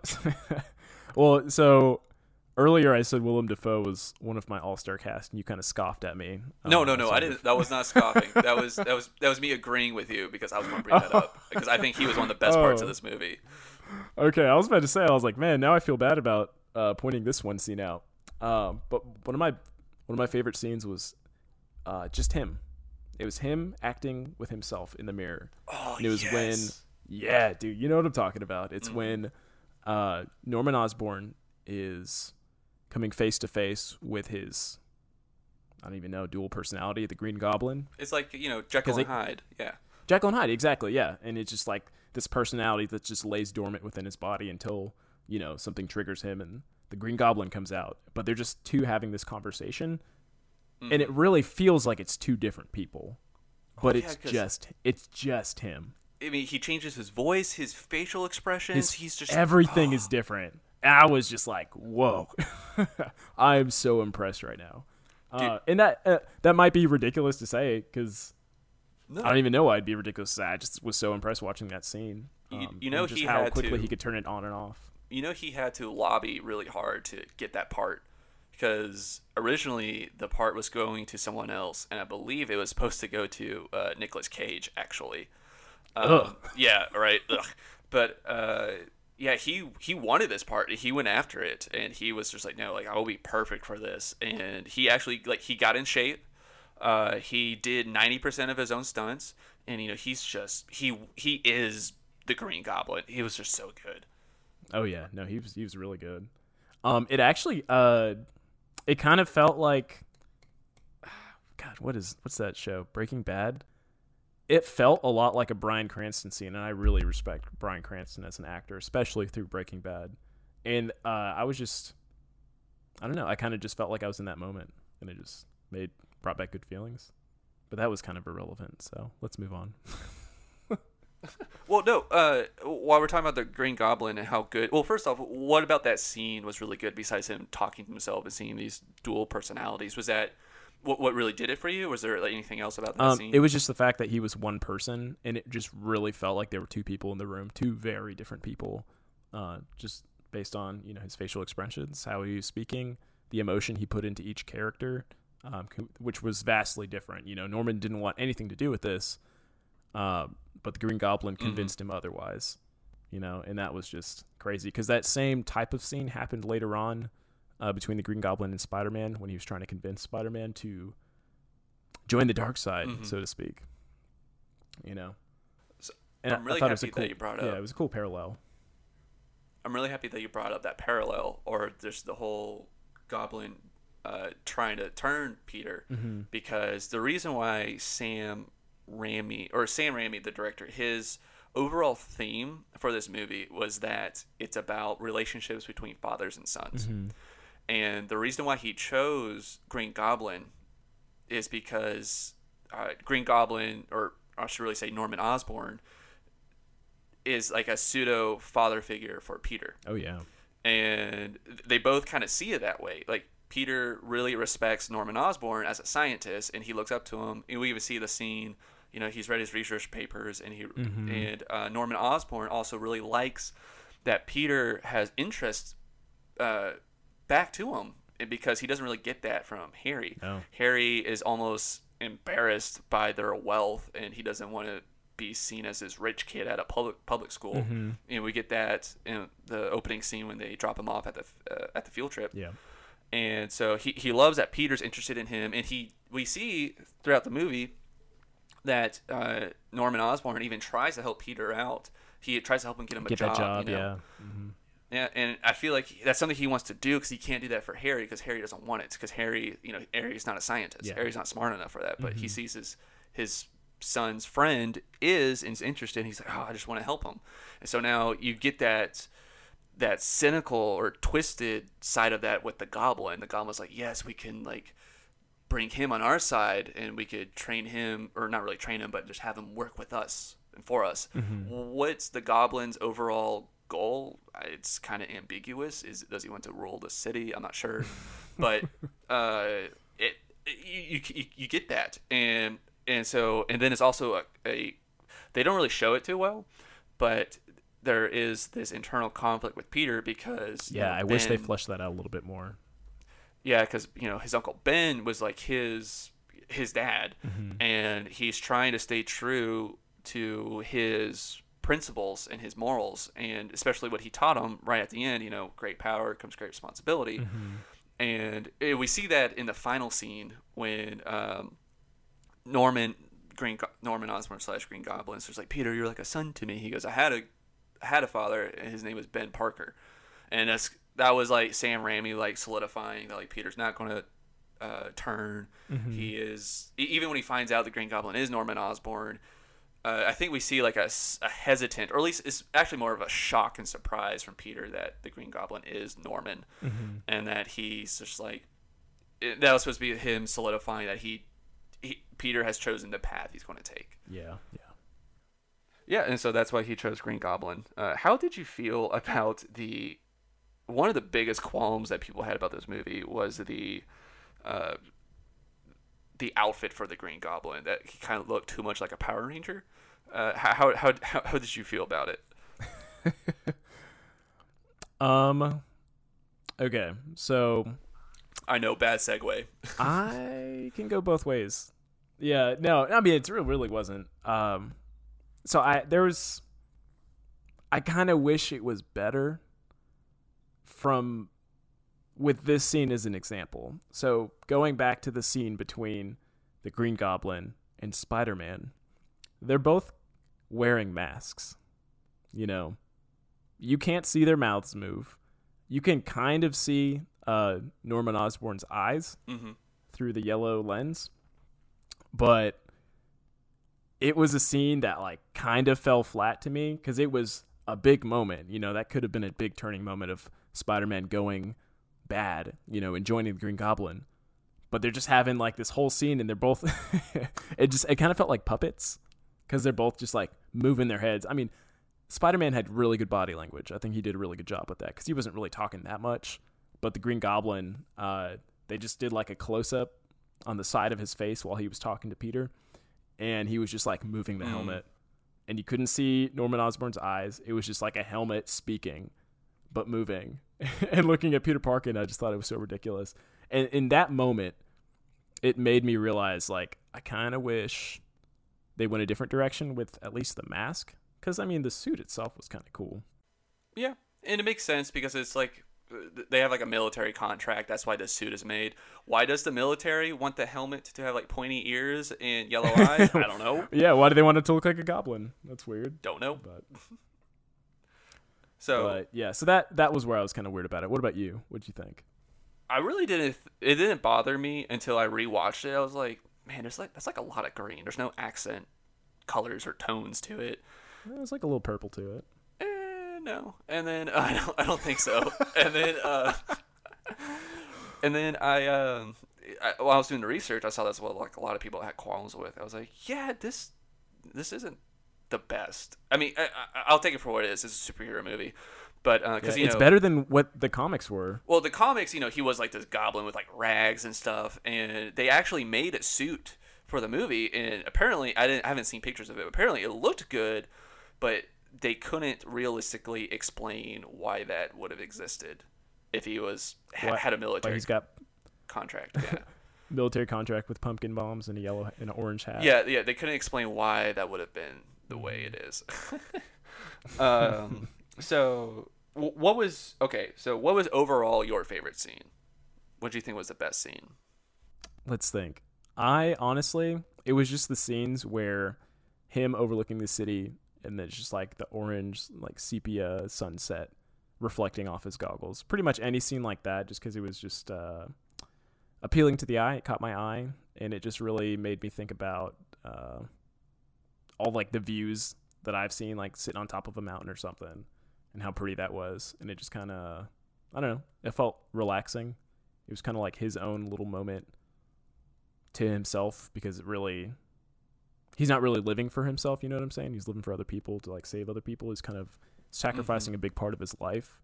well, so earlier I said Willem Dafoe was one of my all-star cast, and you kind of scoffed at me. No, um, no, no. I didn't. That was not scoffing. That was that was that was me agreeing with you because I was going to bring that up because I think he was one of the best oh. parts of this movie. Okay, I was about to say I was like, man, now I feel bad about uh, pointing this one scene out. Um, but one of my one of my favorite scenes was uh, just him. It was him acting with himself in the mirror. Oh, and it was yes. when, yeah, dude, you know what I'm talking about. It's mm. when uh, Norman Osborn is coming face to face with his, I don't even know, dual personality, the Green Goblin. It's like, you know, Jekyll and it, Hyde. Yeah. Jekyll and Hyde, exactly, yeah. And it's just like this personality that just lays dormant within his body until, you know, something triggers him and the Green Goblin comes out. But they're just two having this conversation. Mm-hmm. And it really feels like it's two different people, but oh, yeah, it's just it's just him. I mean, he changes his voice, his facial expressions. His, he's just everything oh. is different. I was just like, whoa! I am so impressed right now. Uh, and that uh, that might be ridiculous to say because no. I don't even know why it'd be ridiculous to say. I just was so impressed watching that scene. Um, you, you know, just he how had quickly to, he could turn it on and off. You know, he had to lobby really hard to get that part. Because originally the part was going to someone else, and I believe it was supposed to go to uh, Nicolas Cage, actually. Um, yeah, right. Ugh. But uh, yeah, he he wanted this part. He went after it, and he was just like, "No, like I will be perfect for this." And he actually like he got in shape. Uh, he did ninety percent of his own stunts, and you know he's just he he is the Green Goblin. He was just so good. Oh yeah, no, he was he was really good. Um, it actually uh. It kind of felt like, God, what is what's that show? Breaking Bad. It felt a lot like a Bryan Cranston scene, and I really respect Bryan Cranston as an actor, especially through Breaking Bad. And uh, I was just, I don't know, I kind of just felt like I was in that moment, and it just made brought back good feelings. But that was kind of irrelevant, so let's move on. Well, no, uh, while we're talking about the Green Goblin and how good... Well, first off, what about that scene was really good besides him talking to himself and seeing these dual personalities? Was that what what really did it for you? Was there anything else about that um, scene? It was just the fact that he was one person, and it just really felt like there were two people in the room, two very different people, uh, just based on you know his facial expressions, how he was speaking, the emotion he put into each character, um, which was vastly different. You know, Norman didn't want anything to do with this, uh, but the Green Goblin convinced mm-hmm. him otherwise, you know, and that was just crazy because that same type of scene happened later on uh, between the Green Goblin and Spider-Man when he was trying to convince Spider-Man to join the dark side, mm-hmm. so to speak, you know. So, and I'm really I happy it was a cool, that you brought up. Yeah, it was a cool parallel. I'm really happy that you brought up that parallel or there's the whole Goblin uh, trying to turn Peter mm-hmm. because the reason why Sam... Raimi or Sam Raimi, the director, his overall theme for this movie was that it's about relationships between fathers and sons. Mm-hmm. And the reason why he chose Green Goblin is because uh, Green Goblin, or I should really say Norman Osborn, is like a pseudo father figure for Peter. Oh yeah. And they both kind of see it that way. Like, Peter really respects Norman Osborn as a scientist, and he looks up to him. And we even see the scene, you know, he's read his research papers, and he mm-hmm. and uh, Norman Osborn also really likes that Peter has interests uh, back to him, because he doesn't really get that from Harry. No. Harry is almost embarrassed by their wealth, and he doesn't want to be seen as this rich kid at a public public school. Mm-hmm. And we get that in the opening scene when they drop him off at the uh, at the field trip. Yeah. And so he, he loves that Peter's interested in him, and he we see throughout the movie that uh, Norman Osborn even tries to help Peter out. He tries to help him get him get a job. That job, you know? Yeah. Mm-hmm. Yeah, and I feel like that's something he wants to do, because he can't do that for Harry, because Harry doesn't want it, because Harry, you know, Harry's not a scientist. Yeah. Harry's not smart enough for that, but mm-hmm. he sees his his son's friend is and is interested, and he's like, oh, I just want to help him. And so now you get that. that cynical or twisted side of that with the Goblin. The Goblin's like, yes, we can like bring him on our side, and we could train him, or not really train him, but just have him work with us and for us. Mm-hmm. What's the Goblin's overall goal? It's kind of ambiguous. Is does he want to rule the city? I'm not sure, but uh, it, it you, you you get that, and and so and then it's also a, a they don't really show it too well, but there is this internal conflict with Peter because yeah, you know, I Ben, wish they fleshed that out a little bit more. Yeah, because you know his Uncle Ben was like his his dad, mm-hmm. and he's trying to stay true to his principles and his morals, and especially what he taught him right at the end. You know, great power comes great responsibility, mm-hmm. and it, we see that in the final scene when um, Norman Green Norman Osborn slash Green Goblin is like, Peter, you're like a son to me. He goes, I had a had a father, and his name was Ben Parker. And that's that was like Sam Raimi like solidifying that like Peter's not going to uh turn. Mm-hmm. He is, even when he finds out the Green Goblin is Norman Osborn, uh, I think we see like a, a hesitant, or at least it's actually more of a shock and surprise from Peter that the Green Goblin is Norman, mm-hmm. and that he's just like it, that was supposed to be him solidifying that he, he Peter has chosen the path he's going to take. Yeah, yeah. Yeah, and so that's why he chose Green Goblin. Uh, how did you feel about the... One of the biggest qualms that people had about this movie was the uh, the outfit for the Green Goblin, that he kind of looked too much like a Power Ranger. Uh, how, how how how did you feel about it? um. Okay, so... I know, bad segue. I can go both ways. Yeah, no, I mean, it really wasn't... Um, So I there was, I kind of wish it was better. From, with this scene as an example. So going back to the scene between the Green Goblin and Spider-Man, they're both wearing masks. You know, you can't see their mouths move. You can kind of see uh, Norman Osborn's eyes mm-hmm. through the yellow lens, but. It was a scene that like kind of fell flat to me, because it was a big moment. You know, that could have been a big turning moment of Spider-Man going bad, you know, and joining the Green Goblin. But they're just having like this whole scene, and they're both it just it kind of felt like puppets, because they're both just like moving their heads. I mean, Spider-Man had really good body language. I think he did a really good job with that, because he wasn't really talking that much. But the Green Goblin, uh, they just did like a close-up on the side of his face while he was talking to Peter. And he was just like moving the mm. helmet, and you couldn't see Norman Osborn's eyes. It was just like a helmet speaking, but moving and looking at Peter Parker. And I just thought it was so ridiculous. And in that moment, it made me realize like, I kind of wish they went a different direction with at least the mask. Cause I mean, the suit itself was kind of cool. Yeah. And it makes sense, because it's like, they have like a military contract. That's why this suit is made. Why does the military want the helmet to have like pointy ears and yellow eyes? I don't know. Yeah, why do they want it to look like a goblin? That's weird. Don't know. But so but yeah, so that that was where I was kind of weird about it. What about you? What'd you think? I really didn't. It didn't bother me until I rewatched it. I was like, man, there's like that's like a lot of green. There's no accent colors or tones to it. There's like a little purple to it. No, and then uh, I don't. I don't think so. And then, uh, and then I, um, I, while I was doing the research, I saw that's what like a lot of people had qualms with. I was like, yeah, this, this isn't the best. I mean, I, I'll take it for what it is. It's a superhero movie. But uh, cause, yeah, you it's know, better than what the comics were. Well, the comics, you know, he was like this goblin with like rags and stuff, and they actually made a suit for the movie. And apparently, I didn't, I haven't seen pictures of it. But apparently, it looked good, but they couldn't realistically explain why that would have existed if he was ha- had a military. Why he's got contract. Yeah. Military contract with pumpkin bombs and a yellow and an orange hat. Yeah, yeah. They couldn't explain why that would have been the way it is. um. So what was okay? So what was overall your favorite scene? What do you think was the best scene? Let's think. I honestly, it was just the scenes where him overlooking the city, and then just like the orange, like sepia sunset reflecting off his goggles. Pretty much any scene like that, just because it was just uh, appealing to the eye. It caught my eye, and it just really made me think about uh, all like the views that I've seen, like sitting on top of a mountain or something. And how pretty that was, and it just kind of, I don't know, it felt relaxing. It was kind of like his own little moment to himself, because it really, he's not really living for himself, you know what I'm saying? He's living for other people, to like save other people. He's kind of sacrificing mm-hmm. a big part of his life,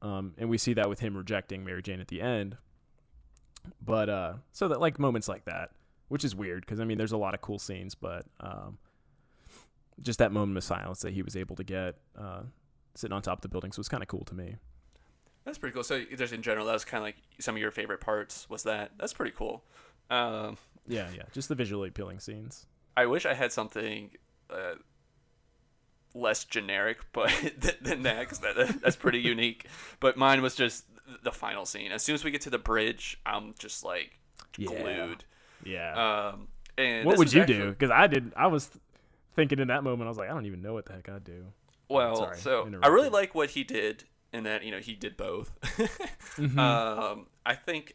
um, and we see that with him rejecting Mary Jane at the end. But uh, so that like moments like that, which is weird, because I mean, there's a lot of cool scenes, but um, just that moment of silence that he was able to get. Uh, sitting on top of the building, so it's kind of cool to me. That's pretty cool. So just in general, that was kind of like some of your favorite parts was that. That's pretty cool. Um, yeah, yeah, just the visually appealing scenes. I wish I had something uh, less generic but than that, because that, that's pretty unique. But mine was just the final scene. As soon as we get to the bridge, I'm just like glued. Yeah. yeah. Um, and what would you actually do? Because I did. I was thinking in that moment, I was like, I don't even know what the heck I'd do. Well, Sorry, so I really like what he did in that, you know, he did both. mm-hmm. um, I think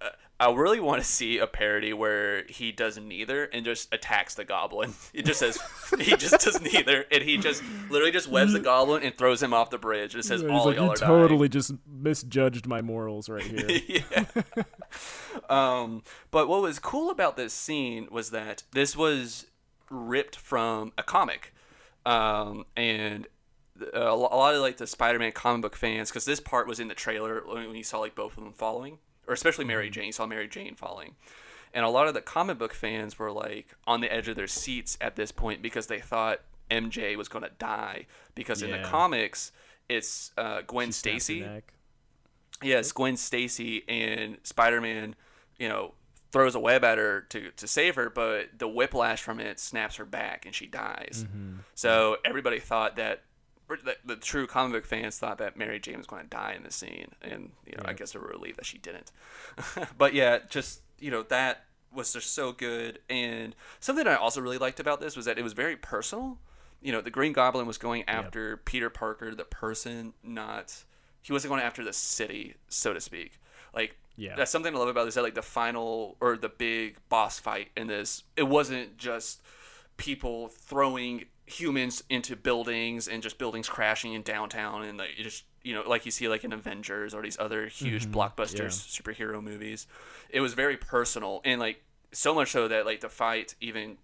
uh, I really want to see a parody where he does neither and just attacks the goblin. It just says he just does neither, and he just literally just webs the goblin and throws him off the bridge and says, yeah, all like, y'all you are totally dying. Just misjudged my morals right here. um, but what was cool about this scene was that this was ripped from a comic. Um, and a lot of like the Spider-Man comic book fans, because this part was in the trailer when you saw like both of them falling, or especially Mary Jane, you saw Mary Jane falling. And a lot of the comic book fans were like on the edge of their seats at this point, because they thought M J was going to die, because yeah. in the comics it's uh, Gwen Stacy. Yes, Gwen Stacy, and Spider-Man, you know, throws a web at her to, to save her, but the whiplash from it snaps her back and she dies. Mm-hmm. So everybody thought that, that the true comic book fans thought that Mary Jane was going to die in the scene, and you know yep. I guess they were relieved that she didn't. But yeah, just you know that was just so good. And something I also really liked about this was that it was very personal. You know, the Green Goblin was going after yep. Peter Parker, the person, not he wasn't going after the city, so to speak. Like. Yeah, that's something I love about this. That like the final or the big boss fight in this, it wasn't just people throwing humans into buildings and just buildings crashing in downtown, and like it just you know like you see like in Avengers or these other huge mm-hmm. blockbusters yeah. superhero movies. It was very personal, and like so much so that like the fight even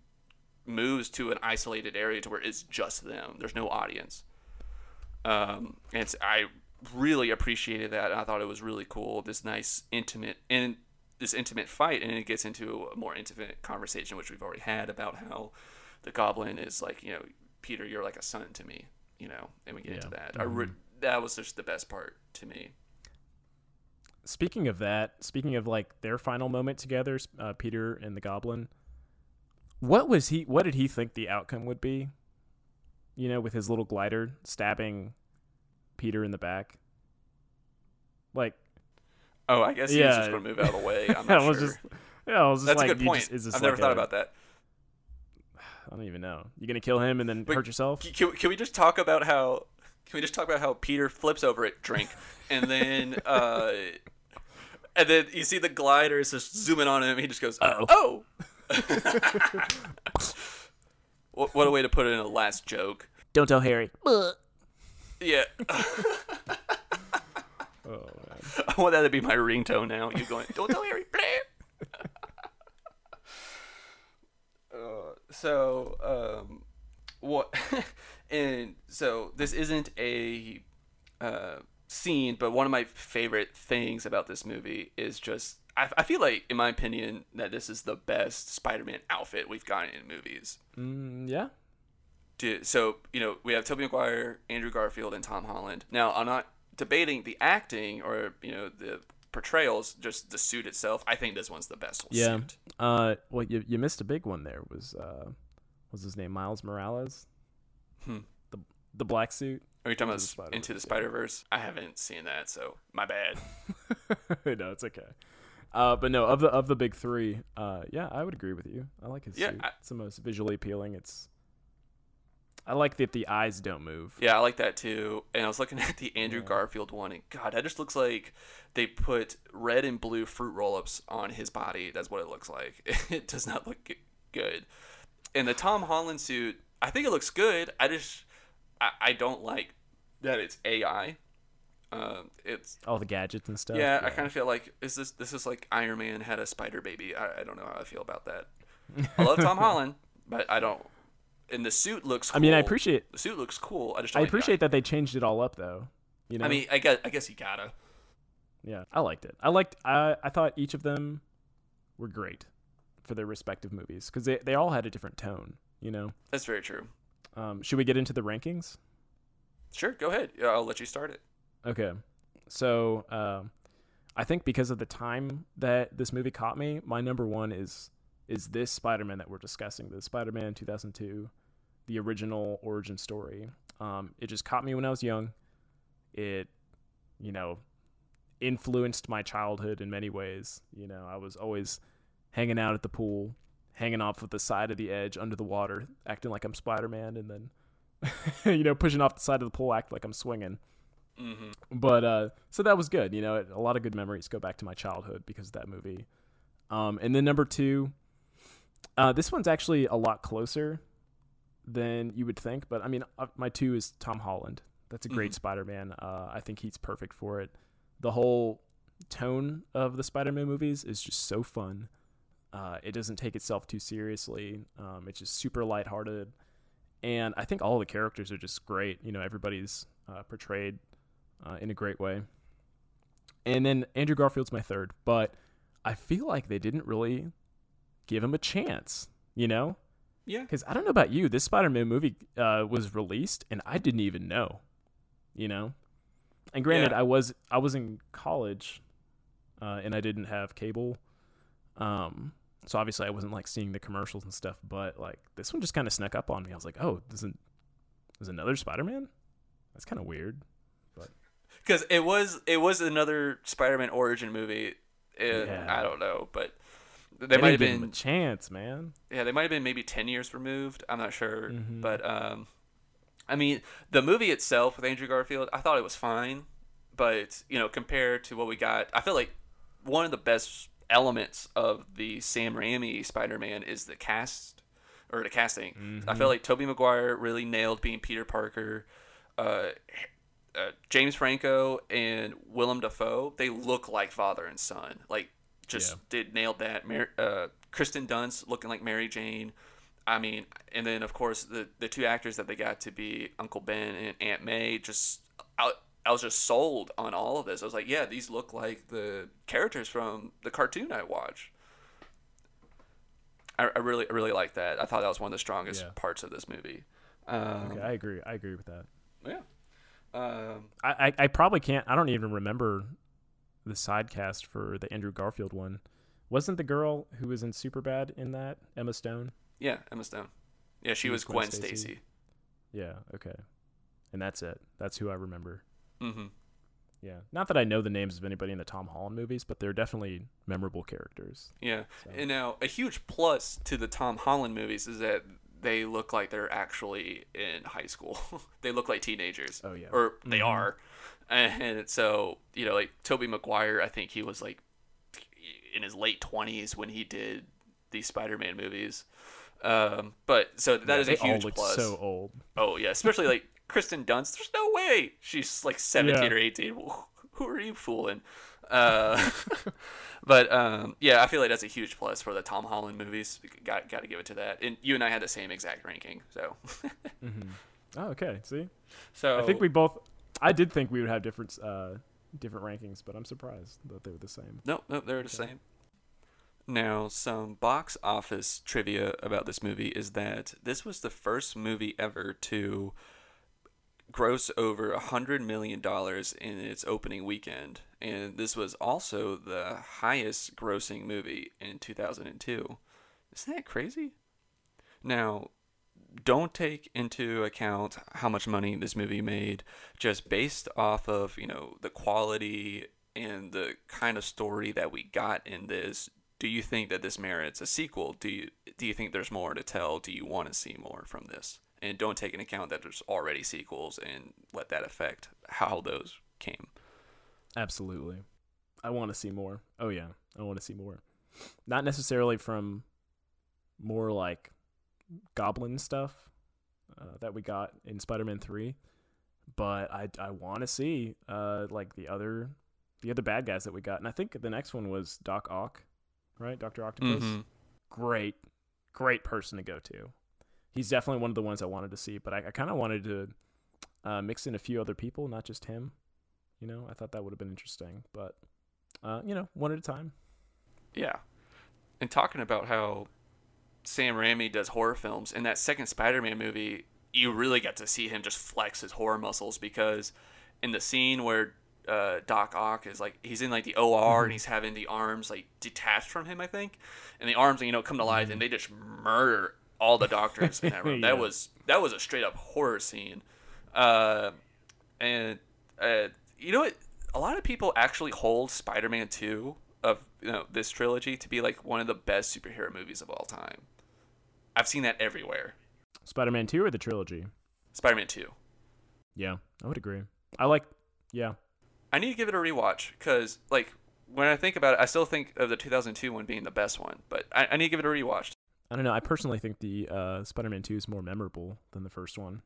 moves to an isolated area to where it's just them. There's no audience. Um, and it's, I. really appreciated that. I thought it was really cool, this nice intimate and this intimate fight, and it gets into a more intimate conversation, which we've already had, about how the Goblin is like, you know, Peter, you're like a son to me, you know, and we get yeah. into that. Mm-hmm. I re- that was just the best part to me. Speaking of that, speaking of like their final moment together, uh, Peter and the Goblin, what was he what did he think the outcome would be, you know, with his little glider stabbing Peter in the back? Like, oh, I guess yeah. he was just gonna move out of the way. I'm not I was sure. Just, yeah, I was just that's like, a good point. Just, I've like never thought a, about that. I don't even know. You're gonna kill him and then but hurt yourself? Can, can we just talk about how? Can we just talk about how Peter flips over at drink, and then, uh, and then you see the glider is just zooming on him. He just goes, "Oh, oh." what, what a way to put it in a last joke. Don't tell Harry. Yeah. Oh, man. I want that to be my ringtone now. You going, don't tell Harry. uh, so, um, what and so this isn't a uh scene, but one of my favorite things about this movie is just I, I feel like, in my opinion, that this is the best Spider-Man outfit we've gotten in movies. Mm, yeah. Dude, so, you know, we have Tobey Maguire, Andrew Garfield, and Tom Holland. Now, I'm not debating the acting or, you know, the portrayals, just the suit itself. I think this one's the best whole yeah. suit. Yeah. Uh, well, you you missed a big one there. Was uh, what was his name? Miles Morales? Hmm. The, the black suit? Are you talking Into about the Into the Spider-Verse? Yeah. I haven't seen that, so my bad. No, it's okay. Uh, but no, of the of the big three, uh, yeah, I would agree with you. I like his yeah, suit. I, it's the most visually appealing. It's I like that the eyes don't move. Yeah, I like that too. And I was looking at the Andrew yeah. Garfield one, and God, that just looks like they put red and blue fruit roll-ups on his body. That's what it looks like. It does not look good. And the Tom Holland suit, I think it looks good. I just I, I don't like that it's A I. Um, it's all the gadgets and stuff. Yeah, yeah. I kind of feel like is this this is like Iron Man had a spider baby. I, I don't know how I feel about that. I love Tom Holland, but I don't. And the suit looks cool. I mean, I appreciate the suit looks cool. I just don't I appreciate that they changed it all up though. You know, I mean, I guess I guess you gotta. Yeah, I liked it. I liked. I I thought each of them were great for their respective movies because they they all had a different tone. You know, that's very true. Um, should we get into the rankings? Sure, go ahead. I'll let you start it. Okay, so uh, I think because of the time that this movie caught me, my number one is is this Spider-Man that we're discussing, the Spider-Man two thousand two, the original origin story. Um, it just caught me when I was young. It, you know, influenced my childhood in many ways. You know, I was always hanging out at the pool, hanging off of the side of the edge under the water, acting like I'm Spider-Man, and then, you know, pushing off the side of the pool, acting like I'm swinging. Mm-hmm. But uh, so that was good. You know, it, a lot of good memories go back to my childhood because of that movie. Um, and then number two, uh, this one's actually a lot closer than you would think. But I mean, uh, my two is Tom Holland. That's a great mm-hmm. Spider-Man. Uh, I think he's perfect for it. The whole tone of the Spider-Man movies is just so fun. Uh, it doesn't take itself too seriously. Um, it's just super lighthearted. And I think all the characters are just great. You know, everybody's uh, portrayed Uh, in a great way. And then Andrew Garfield's my third, but I feel like they didn't really give him a chance, you know? Yeah. Because I don't know about you, this Spider-Man movie uh, was released, and I didn't even know, you know? And granted, yeah. I was I was in college, uh, and I didn't have cable, um, so obviously I wasn't, like, seeing the commercials and stuff, but, like, this one just kind of snuck up on me. I was like, oh, there's, an, there's another Spider-Man? That's kind of weird. Because it was it was another Spider-Man origin movie, and yeah. I don't know, but they, they might have been a chance, man. Yeah, they might have been maybe ten years removed. I'm not sure, mm-hmm. but um, I mean, the movie itself with Andrew Garfield, I thought it was fine, but you know, compared to what we got, I feel like one of the best elements of the Sam Raimi Spider-Man is the cast or the casting. Mm-hmm. I feel like Tobey Maguire really nailed being Peter Parker. Uh, Uh, James Franco and Willem Dafoe, they look like father and son. Like, just yeah. did nailed that. Mary, uh, Kristen Dunst looking like Mary Jane. I mean, and then of course the the two actors that they got to be Uncle Ben and Aunt May. Just I, I was just sold on all of this. I was like, yeah, these look like the characters from the cartoon I watch. I, I really I really like that. I thought that was one of the strongest yeah. parts of this movie. Um, okay, I agree. I agree with that. Yeah. Um, I, I probably can't. I don't even remember the side cast for the Andrew Garfield one. Wasn't the girl who was in Superbad in that Emma Stone? Yeah, Emma Stone. Yeah, she, she was Gwen Stacy. Yeah. Okay. And that's it. That's who I remember. Mm-hmm. Yeah. Not that I know the names of anybody in the Tom Holland movies, but they're definitely memorable characters. Yeah. So. And now a huge plus to the Tom Holland movies is that they look like they're actually in high school. They look like teenagers. Oh, yeah. Or they mm-hmm. are. And so, you know, like Tobey Maguire, I think he was like in his late twenties when he did these Spider-Man movies. Um, but so that yeah, is a huge plus. They all look so old. Oh, yeah. Especially like Kristen Dunst. There's no way she's like seventeen yeah. or eighteen. Who are you fooling? Uh, But um, yeah, I feel like that's a huge plus for the Tom Holland movies. Got got to give it to that. And you and I had the same exact ranking, so. Mm-hmm. Oh, okay. See, so I think we both. I did think we would have different uh, different rankings, but I'm surprised that they were the same. Nope, nope, they're the okay. same. Now, some box office trivia about this movie is that this was the first movie ever to gross over one hundred million dollars in its opening weekend. And this was also the highest grossing movie in two thousand two. Isn't that crazy? Now, don't take into account how much money this movie made, just based off of, you know, the quality and the kind of story that we got in this. Do you think that this merits a sequel? Do you do you think there's more to tell? Do you want to see more from this? And don't take into account that there's already sequels and let that affect how those came. Absolutely. I want to see more. Oh, yeah. I want to see more. Not necessarily from more like goblin stuff uh, that we got in Spider-Man three, but I, I want to see uh, like the other the other bad guys that we got. And I think the next one was Doc Ock. Right, Doctor Octopus. Mm-hmm. Great, great person to go to. He's definitely one of the ones I wanted to see, but I, I kind of wanted to uh, mix in a few other people, not just him. You know, I thought that would have been interesting, but uh, you know, one at a time. Yeah, and talking about how Sam Raimi does horror films, in that second Spider-Man movie, you really got to see him just flex his horror muscles, because in the scene where Uh, Doc Ock is like, he's in like the O R and he's having the arms like detached from him, I think, and the arms, you know, come to life and they just murder all the doctors in that room. yeah. That was that was a straight up horror scene, uh, and uh, you know what? A lot of people actually hold Spider-Man two of you know this trilogy to be like one of the best superhero movies of all time. I've seen that everywhere. Spider-Man two or the trilogy? Spider-Man two. Yeah, I would agree. I like, yeah. I need to give it a rewatch because, like, when I think about it, I still think of the two thousand two one being the best one, but I, I need to give it a rewatch. I don't know. I personally think the uh, Spider-Man two is more memorable than the first one.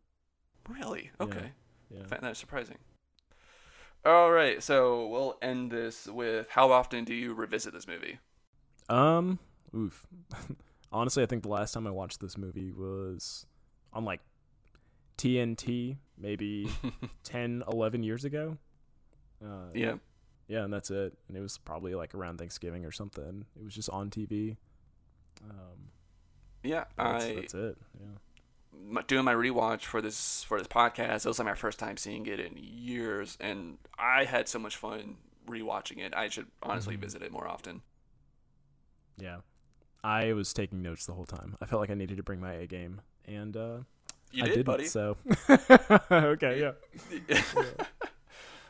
Really? Okay. Yeah. Yeah. I find that surprising. All right. So we'll end this with, how often do you revisit this movie? Um, oof. Honestly, I think the last time I watched this movie was on, like, T N T, maybe ten, eleven years ago. Uh, yeah. Yeah, and that's it. And it was probably like around Thanksgiving or something. It was just on T V. Um, yeah, that's, I, that's it. Yeah. Doing my rewatch for this for this podcast, it was like my first time seeing it in years, and I had so much fun rewatching it. I should honestly mm-hmm. visit it more often. Yeah. I was taking notes the whole time. I felt like I needed to bring my A game, and uh, you I did, didn't, buddy. So okay, yeah. yeah.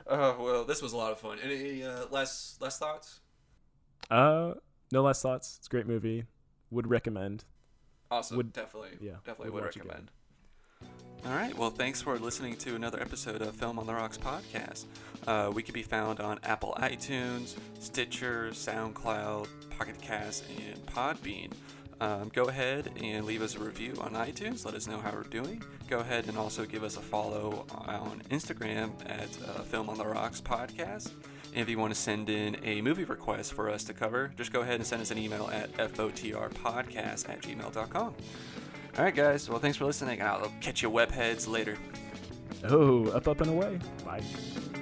Oh, well, this was a lot of fun. Any uh, last last thoughts? Uh, no last thoughts. It's a great movie. Would recommend. Awesome. Would, definitely. Yeah. Definitely would, would recommend. All right. Well, thanks for listening to another episode of Film on the Rocks podcast. Uh, we can be found on Apple iTunes, Stitcher, SoundCloud, Pocket Cast, and Podbean. Um, go ahead and leave us a review on iTunes. Let us know how we're doing. Go ahead and also give us a follow on Instagram at uh, Film on the Rocks Podcast. And if you want to send in a movie request for us to cover, just go ahead and send us an email at fotrpodcast at gmail dot com. All right, guys. Well, thanks for listening. I'll catch you webheads later. Oh, up, up, and away. Bye.